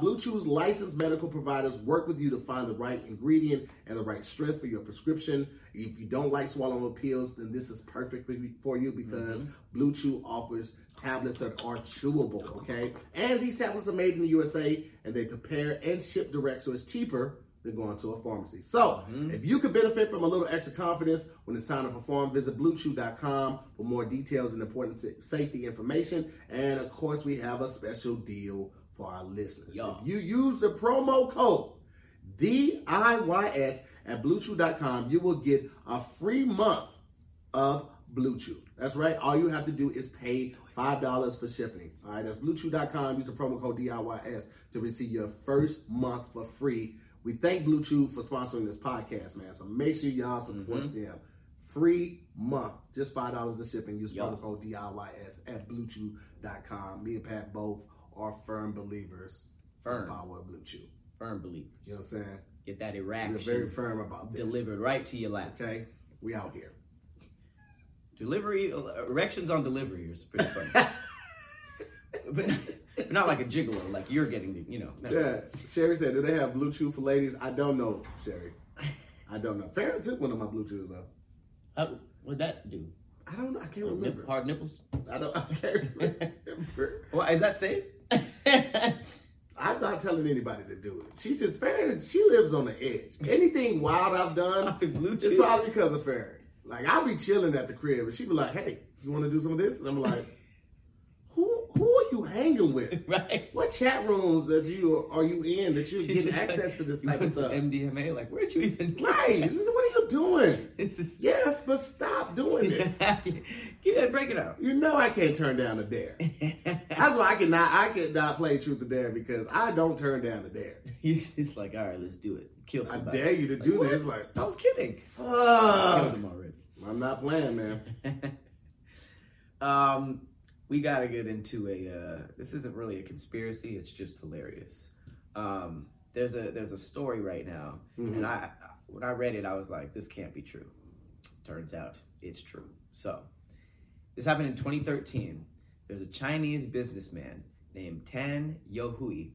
Blue Chew's licensed medical providers work with you to find the right ingredient and the right strength for your prescription. If you don't like swallowing pills, then this is perfect for you because Blue Chew offers tablets that are chewable, okay? And these tablets are made in the USA, and they prepare and ship direct, so it's cheaper than going to a pharmacy. So, if you could benefit from a little extra confidence when it's time to perform, visit BlueChew.com for more details and important safety information. And, of course, we have a special deal for our listeners. Yo. If you use the promo code DIYS at BlueChew.com, you will get a free month of Blue Chew. That's right. All you have to do is pay $5 for shipping. All right, that's BlueChew.com. Use the promo code DIYS to receive your first month for free. We thank Blue Chew for sponsoring this podcast, man. So make sure y'all support them. Free month. Just $5 to shipping. Use promo code DIYS at BlueChew.com. Me and Pat both are firm believers. Firm. Power of Blue Chew. Firm believers. You know what I'm saying? Get that Iraq. We're very firm about this. Delivered right to your lap. Okay? We out here. Delivery, erections on delivery is pretty funny. But not like a gigolo, like you're getting the, you know. Yeah, Sherry said, do they have Blue Chew for ladies? I don't know, Sherry. I don't know. Farrah took one of my Blue Chews, though. What'd that do? I don't know. I can't remember. Hard nipples? I can't remember. Well, is that safe? I'm not telling anybody to do it. She just, Farrah, she lives on the edge. Anything wild I've done, it's probably because of Farrah. Like, I'll be chilling at the crib, and she be like, hey, you want to do some of this? And I'm like, who are you hanging with? Right. What chat rooms that are you in that you're getting access to this type of stuff? MDMA, like, where'd you even? Right. What are you doing? Yes, but stop doing this. Give it, break it up. You know I can't turn down a dare. That's why I cannot play Truth or Dare because I don't turn down a dare. It's like, all right, let's do it. Kill somebody. I dare you to do this. Like, I was kidding. I killed him already. I'm not playing, man. We got to get into this isn't really a conspiracy, it's just hilarious. There's a story right now, and when I read it, I was like, this can't be true. Turns out it's true. So, this happened in 2013. There's a Chinese businessman named Tan Youhui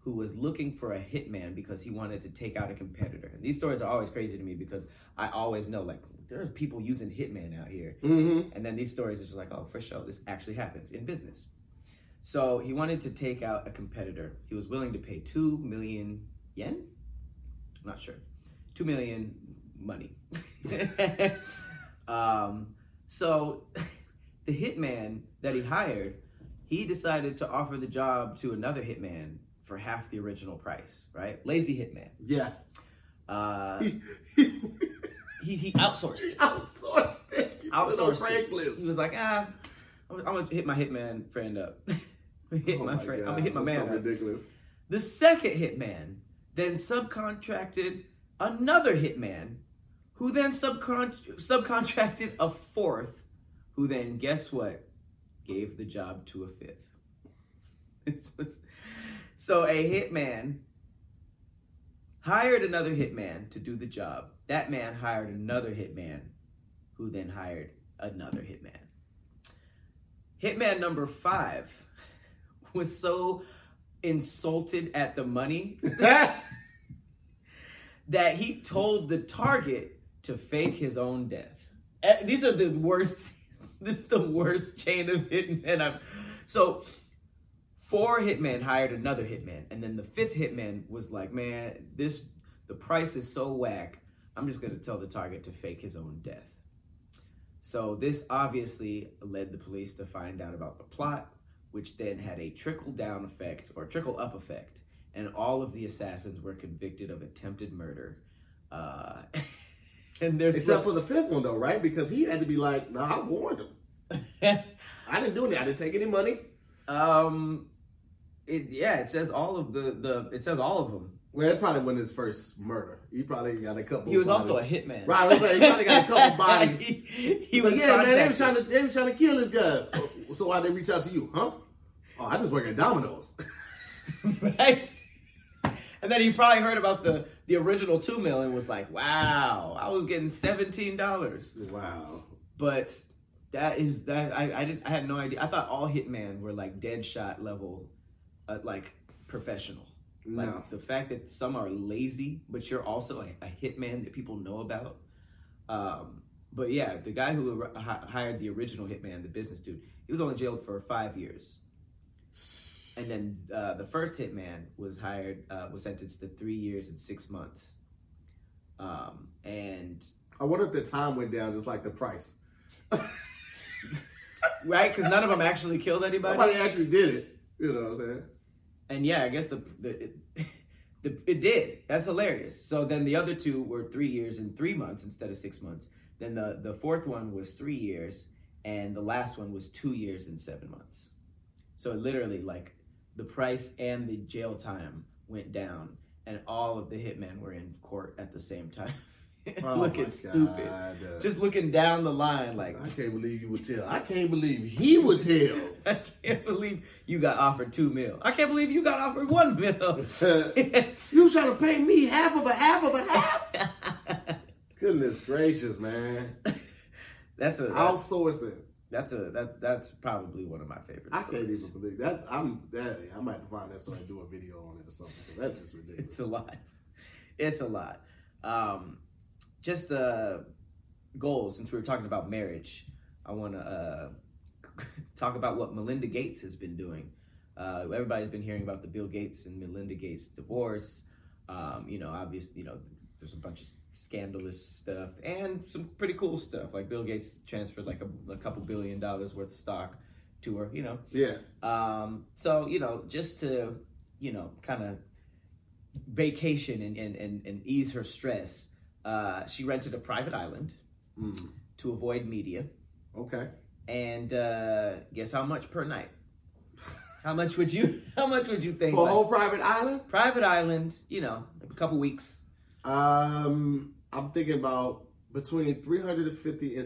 who was looking for a hitman because he wanted to take out a competitor. And these stories are always crazy to me because I always know, like, there's people using hitman out here. And then these stories are just like, oh, for sure, this actually happens in business. So he wanted to take out a competitor. He was willing to pay 2 million yen? I'm not sure. 2 million money. So the hitman that he hired, he decided to offer the job to another hitman for half the original price, right? Lazy hitman. Yeah. He outsourced it. Outsourced Craigslist. He was like, I'm going to hit my hitman friend up. I'm going to hit my man up. So ridiculous. The second hitman then subcontracted another hitman who then subcontracted a fourth who then, guess what, gave the job to a fifth. So a hitman hired another hitman to do the job. That man hired another hitman who then hired another hitman. Hitman number 5 was so insulted at the money that he told the target to fake his own death. These are the worst. This is the worst chain of hitmen I've. So 4 hitmen hired another hitman, and then the 5th hitman was like, man, the price is so whack. I'm just going to tell the target to fake his own death. So this obviously led the police to find out about the plot, which then had a trickle-down effect or trickle-up effect, and all of the assassins were convicted of attempted murder. Except for the 5th one, though, right? Because he had to be like, nah, I warned him. I didn't do anything. I didn't take any money. It says all of it says all of them. Well, it probably wasn't his first murder. He probably got a couple. He was bodies. Also a hitman. Right, I was like, he probably got a couple bodies. He was like, yeah, contacted. Man, they were trying to kill this guy. So why they reach out to you, huh? Oh, I just work at Domino's. Right. And then he probably heard about the original $2 million and was like, wow, I was getting $17. Wow. But that is that I had no idea. I thought all hitmen were like Deadshot level, like professional. Like no. The fact that some are lazy, but you're also a hitman that people know about. But yeah, the guy who hired the original hitman, the business dude, he was only jailed for 5 years. And then the first hitman was sentenced to 3 years and 6 months. And I wonder if the time went down just like the price. Right? Because none of them actually killed anybody. Nobody actually did it. You know what I'm saying? And yeah, I guess it did. That's hilarious. So then the other two were 3 years and 3 months instead of 6 months. Then the fourth one was 3 years, and the last one was 2 years and 7 months. So literally, like, the price and the jail time went down, and all of the hitmen were in court at the same time. Looking stupid. Just looking down the line like... I can't believe you would tell. I can't believe he would tell. I can't believe you got offered $2 million. I can't believe you got offered $1 million. You trying to pay me half of a half? Goodness gracious, man. Outsourcing. That's probably one of my favorite stories. I can't even believe that. I might have to find that story and do a video on it or something. That's just ridiculous. It's a lot. Just goals, since we were talking about marriage, I want to talk about what Melinda Gates has been doing. Everybody's been hearing about the Bill Gates and Melinda Gates divorce. Obviously, there's a bunch of scandalous stuff and some pretty cool stuff. Like Bill Gates transferred like a couple $1 billion worth of stock to her. Yeah. So just to kind of vacation and ease her stress. She rented a private island to avoid media. Okay. And guess how much per night? How much would you think? For a whole private island? Private island, a couple weeks. I'm thinking about between $350,000 and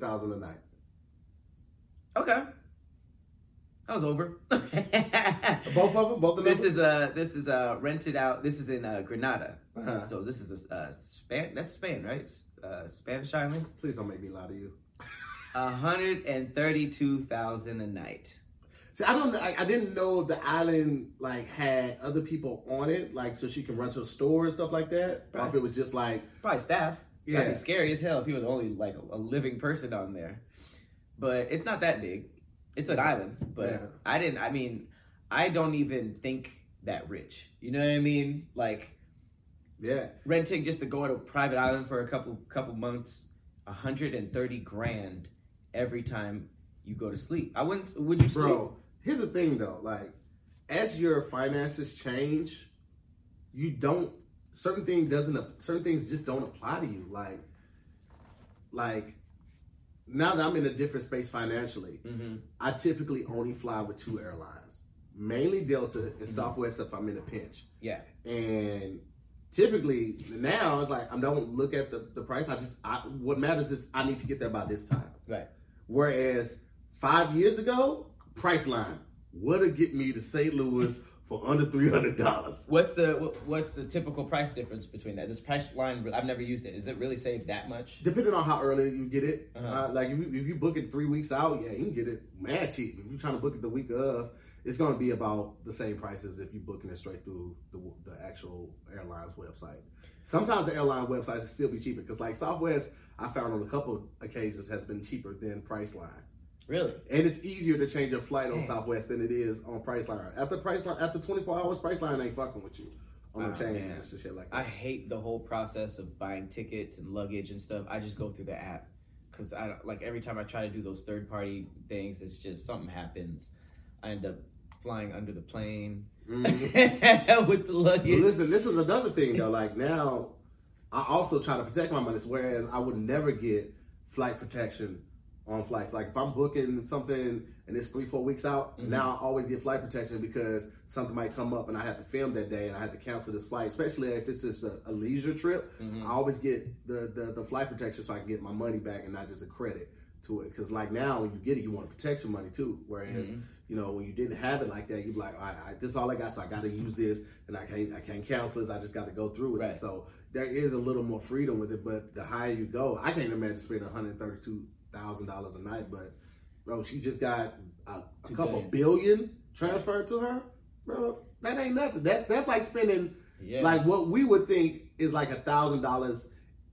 $700,000 a night. Okay. That was over. Both of them? Both of them? This is rented out. This is in Grenada. Uh-huh. So this is Spain, right? Spanish island. Please don't make me lie to you. $132,000 a night. See, I didn't know the island had other people on it, so she can run to a store and stuff like that. Probably. Or if it was just probably staff. Yeah. That'd be scary as hell if he was only a living person on there. But it's not that big. It's an island, but yeah. I don't even think that rich. You know what I mean? Yeah. Renting just to go to a private island for a couple months, $130,000 every time you go to sleep. I wouldn't. Would you sleep? Bro, here's the thing though. As your finances change, you don't. Certain things just don't apply to you. Now that I'm in a different space financially, I typically only fly with two airlines, mainly Delta and Southwest if I'm in a pinch. Yeah. And typically now it's I don't look at the price. What matters is I need to get there by this time. Right. Whereas 5 years ago, Priceline would've get me to St. Louis for under $300. What's the typical price difference between that? This Priceline, I've never used it. Is it really saved that much? Depending on how early you get it. Uh-huh. If you book it 3 weeks out, yeah, you can get it mad cheap. If you're trying to book it the week of, it's going to be about the same price as if you're booking it straight through the actual airline's website. Sometimes the airline websites can still be cheaper because Southwest, I found on a couple occasions, has been cheaper than Priceline. Really? And it's easier to change your flight on Southwest than it is on Priceline. After 24 hours, Priceline ain't fucking with you on the changes and shit like that. I hate the whole process of buying tickets and luggage and stuff. I just go through the app because I every time I try to do those third-party things, it's just something happens. I end up flying under the plane with the luggage. Well, listen, this is another thing though. Now, I also try to protect my money, whereas I would never get flight protection on flights. Like if I'm booking something and it's 3-4 weeks out, mm-hmm. now I always get flight protection because something might come up and I have to film that day and I have to cancel this flight, especially if it's just a leisure trip. Mm-hmm. I always get the flight protection so I can get my money back and not just a credit to it. Because like now when you get it, you want to protect your money too. Whereas, mm-hmm. you know, when you didn't have it like that, you'd be like, all right, this is all I got, so I got to use this and I can't cancel this. I just got to go through with it. So there is a little more freedom with it, but the higher you go, I can't imagine spending $132,000 a night, but bro, she just got a couple billion transferred to her, bro. That ain't nothing. That's like spending like what we would think is like $1,000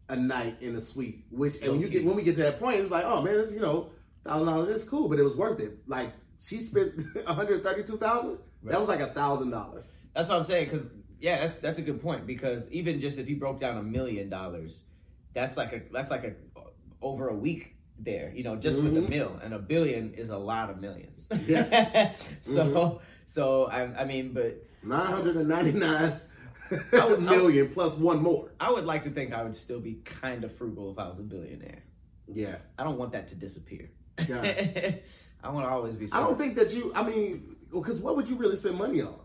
a night in a suite. Which and when we get to that point, it's like, oh man, it's, you know, $1,000. It's cool, but it was worth it. Like she spent $132,000. That was like $1,000. That's what I'm saying. Because that's a good point. Because even just if you broke down $1,000,000, that's like over a week. There, you know, just mm-hmm. with $1 million, and $1 billion is a lot of millions. Yes. So I mean, but 999 million plus one more. I would like to think I would still be kind of frugal if I was a billionaire. Yeah, I don't want that to disappear. Yeah. I want to always be. Smart. I don't think that you. I mean, because what would you really spend money on?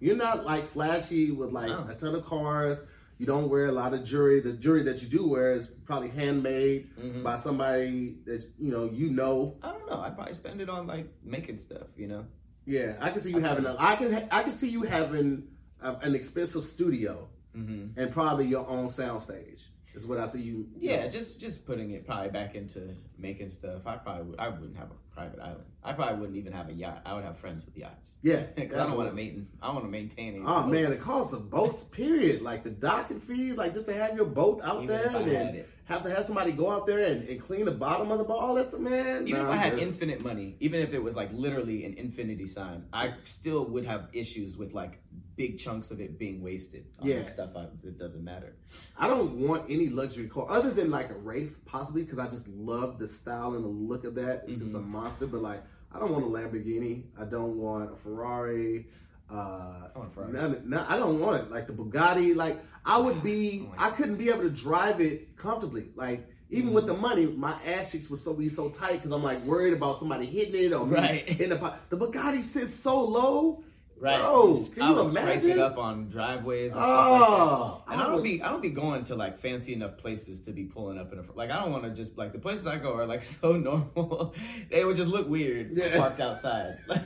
You're not like flashy with like a ton of cars. You don't wear a lot of jewelry. The jewelry that you do wear is probably handmade mm-hmm. by somebody that you know. I don't know. I'd probably spend it on like making stuff, you know. Yeah, I can see you having an expensive studio mm-hmm. and probably your own soundstage is what I see you. Yeah, know. just putting it probably back into making stuff. I wouldn't have a private island. I probably wouldn't even have a yacht. I would have friends with yachts. Yeah, because I don't want to maintain it. Oh man, the cost of boats, period. Like the docking fees, like just to have your boat out even there and have to have somebody go out there and clean the bottom of the ball. That's the man. Even if I had infinite money, even if it was like literally an infinity sign, I still would have issues with like big chunks of it being wasted on stuff that doesn't matter. I don't want any luxury car other than like a Wraith possibly because I just love the style and the look of that. It's mm-hmm. just a monster, but like I don't want a Lamborghini. I don't want a Ferrari. I want a Ferrari. No, I don't want it. Like the Bugatti. Like I would be. I couldn't be able to drive it comfortably. Like even mm-hmm. with the money, my ass cheeks would be so tight because I'm like worried about somebody hitting it or me in the pot. The Bugatti sits so low. Right. Bro, can you imagine? I would up on driveways and stuff like that. And I don't be going to like fancy enough places to be pulling up in a like I don't want to just like the places I go are like so normal. They would just look weird parked outside. Like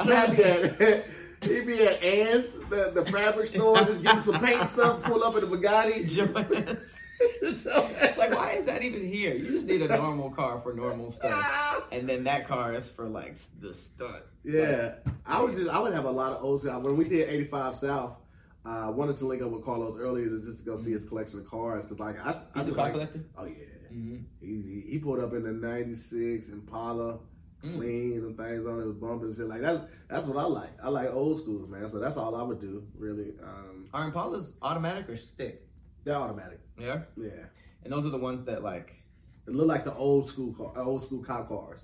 I don't that. He'd be at Ann's, the fabric store, just getting some paint stuff, pull up in a Bugatti. Joanne's. It's like, why is that even here? You just need a normal car for normal stuff. And then that car is for, like, the stunt. Yeah. Like, I would have a lot of old stuff. When we did 85 South, I wanted to link up with Carlos earlier just to go see his collection of cars. Because, like, I He's a car collector? Oh, yeah. Mm-hmm. He pulled up in the 96 Impala. Clean and things on it with bumpers and shit. Like that's what I like. I like old schools, man. So that's all I would do, really. Are Impalas automatic or stick? They're automatic. Yeah. Yeah. And those are the ones that like it look like the old school cop cars,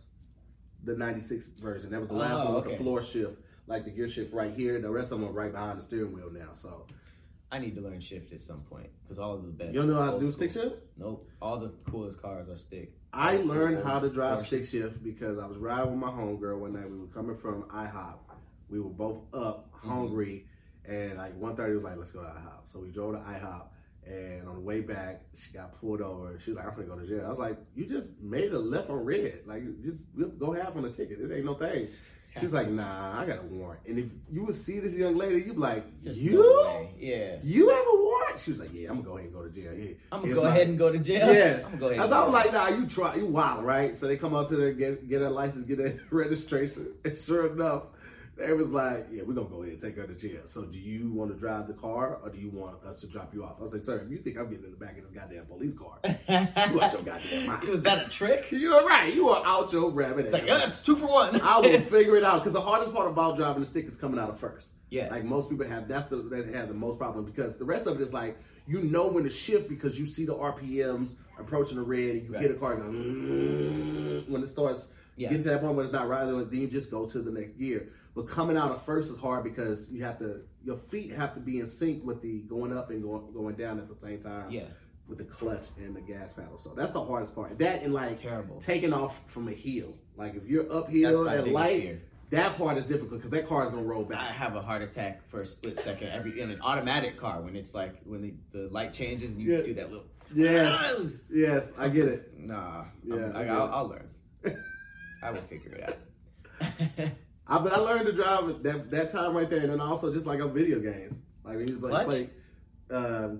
the '96 version. That was the last one with the floor shift, like the gear shift right here. The rest of them are right behind the steering wheel now. So I need to learn shift at some point because all of the best. You don't know how to do stick shift? Nope. All the coolest cars are stick. I learned how to drive stick shift because I was riding with my homegirl one night. We were coming from IHOP. We were both up, hungry, and like 1:30 was like, let's go to IHOP. So we drove to IHOP, and on the way back, she got pulled over. She was like, I'm gonna go to jail. I was like, you just made a left on red. Like, just go half on the ticket. It ain't no thing. She's like, nah, I got a warrant. And if you would see this young lady, you'd be like, you have a warrant? She was like, yeah, I'm going to go ahead and go to jail. Yeah. I'm going to go ahead and go to jail? Yeah. I'm going to go ahead and go. I was like, nah, you wild, right? So they come out to there, get her license, get her registration. And sure enough, they was like, yeah, we're going to go ahead and take her to jail. So do you want to drive the car or do you want us to drop you off? I was like, sir, if you think I'm getting in the back of this goddamn police car, you out your goddamn mind. Was that a trick? You're right. You are out your rabbit ass. Like, yes, 2 for 1. I will figure it out. Because the hardest part about driving the stick is coming out of first. Yeah. Like most people have, they have the most problem because the rest of it is like, you know when to shift because you see the RPMs approaching the red and you hit a car and go, when it starts getting to that point where it's not rising, then you just go to the next gear. But coming out of first is hard because your feet have to be in sync with the going up and going down at the same time. Yeah. with the clutch and the gas pedal. So that's the hardest part. That and like taking off from a hill. Like if you're uphill at light, that part is difficult because that car is gonna roll back. I have a heart attack for a split second in an automatic car when it's like when the light changes and you do that little. Yes, I get it. Nah, I'll learn. I will figure it out. But I learned to drive that time right there, and then also just like on video games, like when you play.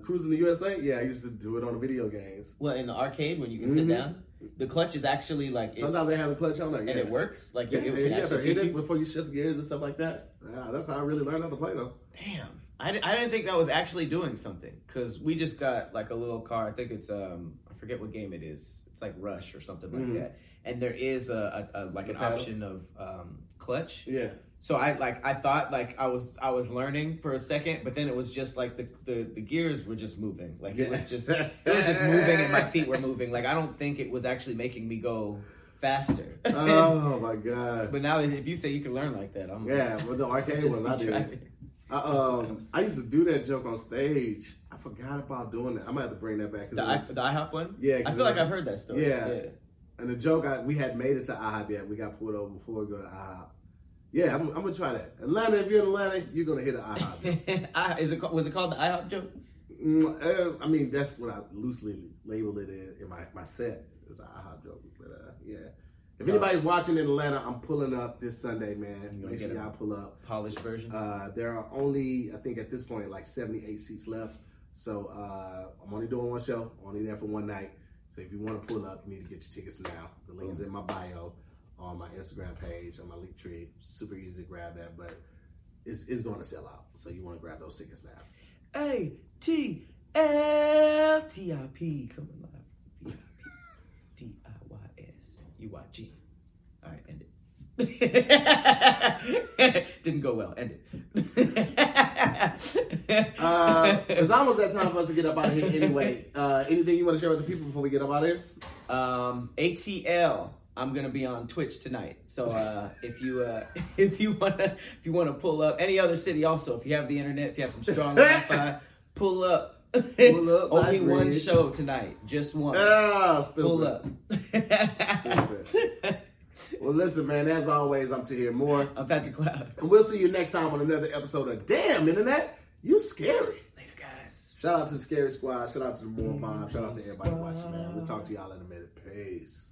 Cruising the USA, I used to do it on the video games. Well, in the arcade when you can sit down, the clutch is actually like sometimes they have a clutch on there, and it works. Like it can actually hit it before you shift gears and stuff like that. Yeah, that's how I really learned how to play though. Damn, I didn't think that was actually doing something because we just got like a little car. I think it's I forget what game it is. It's like Rush or something like that. And there is an option of clutch. Yeah. So I thought I was learning for a second, but then it was just like the gears were just moving. Like it was just moving and my feet were moving. Like I don't think it was actually making me go faster. Oh my god. But now if you say you can learn like that, I'm but the arcade was not doing. I used to do that joke on stage. I forgot about doing that. I might have to bring that back. The IHOP one? Yeah. I feel like I've heard that story. Yeah. And the joke we had made it to IHOP yet. We got pulled over before we go to IHOP. Yeah, I'm gonna try that. Atlanta, if you're in Atlanta, you're gonna hit an IHOP. Was it called the IHOP joke? That's what I loosely labeled it in my set. It's an IHOP joke, but if anybody's watching in Atlanta, I'm pulling up this Sunday, man. Make sure y'all pull up. Polished version. There are only, I think at this point, like 78 seats left. So I'm only doing one show. I'm only there for one night. So if you want to pull up, you need to get your tickets now. The link is in my bio. On my Instagram page, on my Linktree, super easy to grab that, but it's going to sell out, so you want to grab those tickets now. ATLTIP coming live. DIYS UYG. All right, end it. Didn't go well. End it. It's almost that time for us to get up out of here. Anyway, anything you want to share with the people before we get up out of here? ATL. I'm gonna be on Twitch tonight, so if you wanna pull up any other city, also if you have the internet, if you have some strong Wi-Fi, pull up. Only one show tonight, just one. Stupid. Pull up. Stupid. Well, listen, man. As always, I'm Tahir Moore. I'm Patrick Cloud, and we'll see you next time on another episode of Damn Internet. You're scary. Later, guys. Shout out to the Scary Squad. Shout out to the Moore Mob. Shout out to everybody watching, man. We'll talk to y'all in a minute. Peace.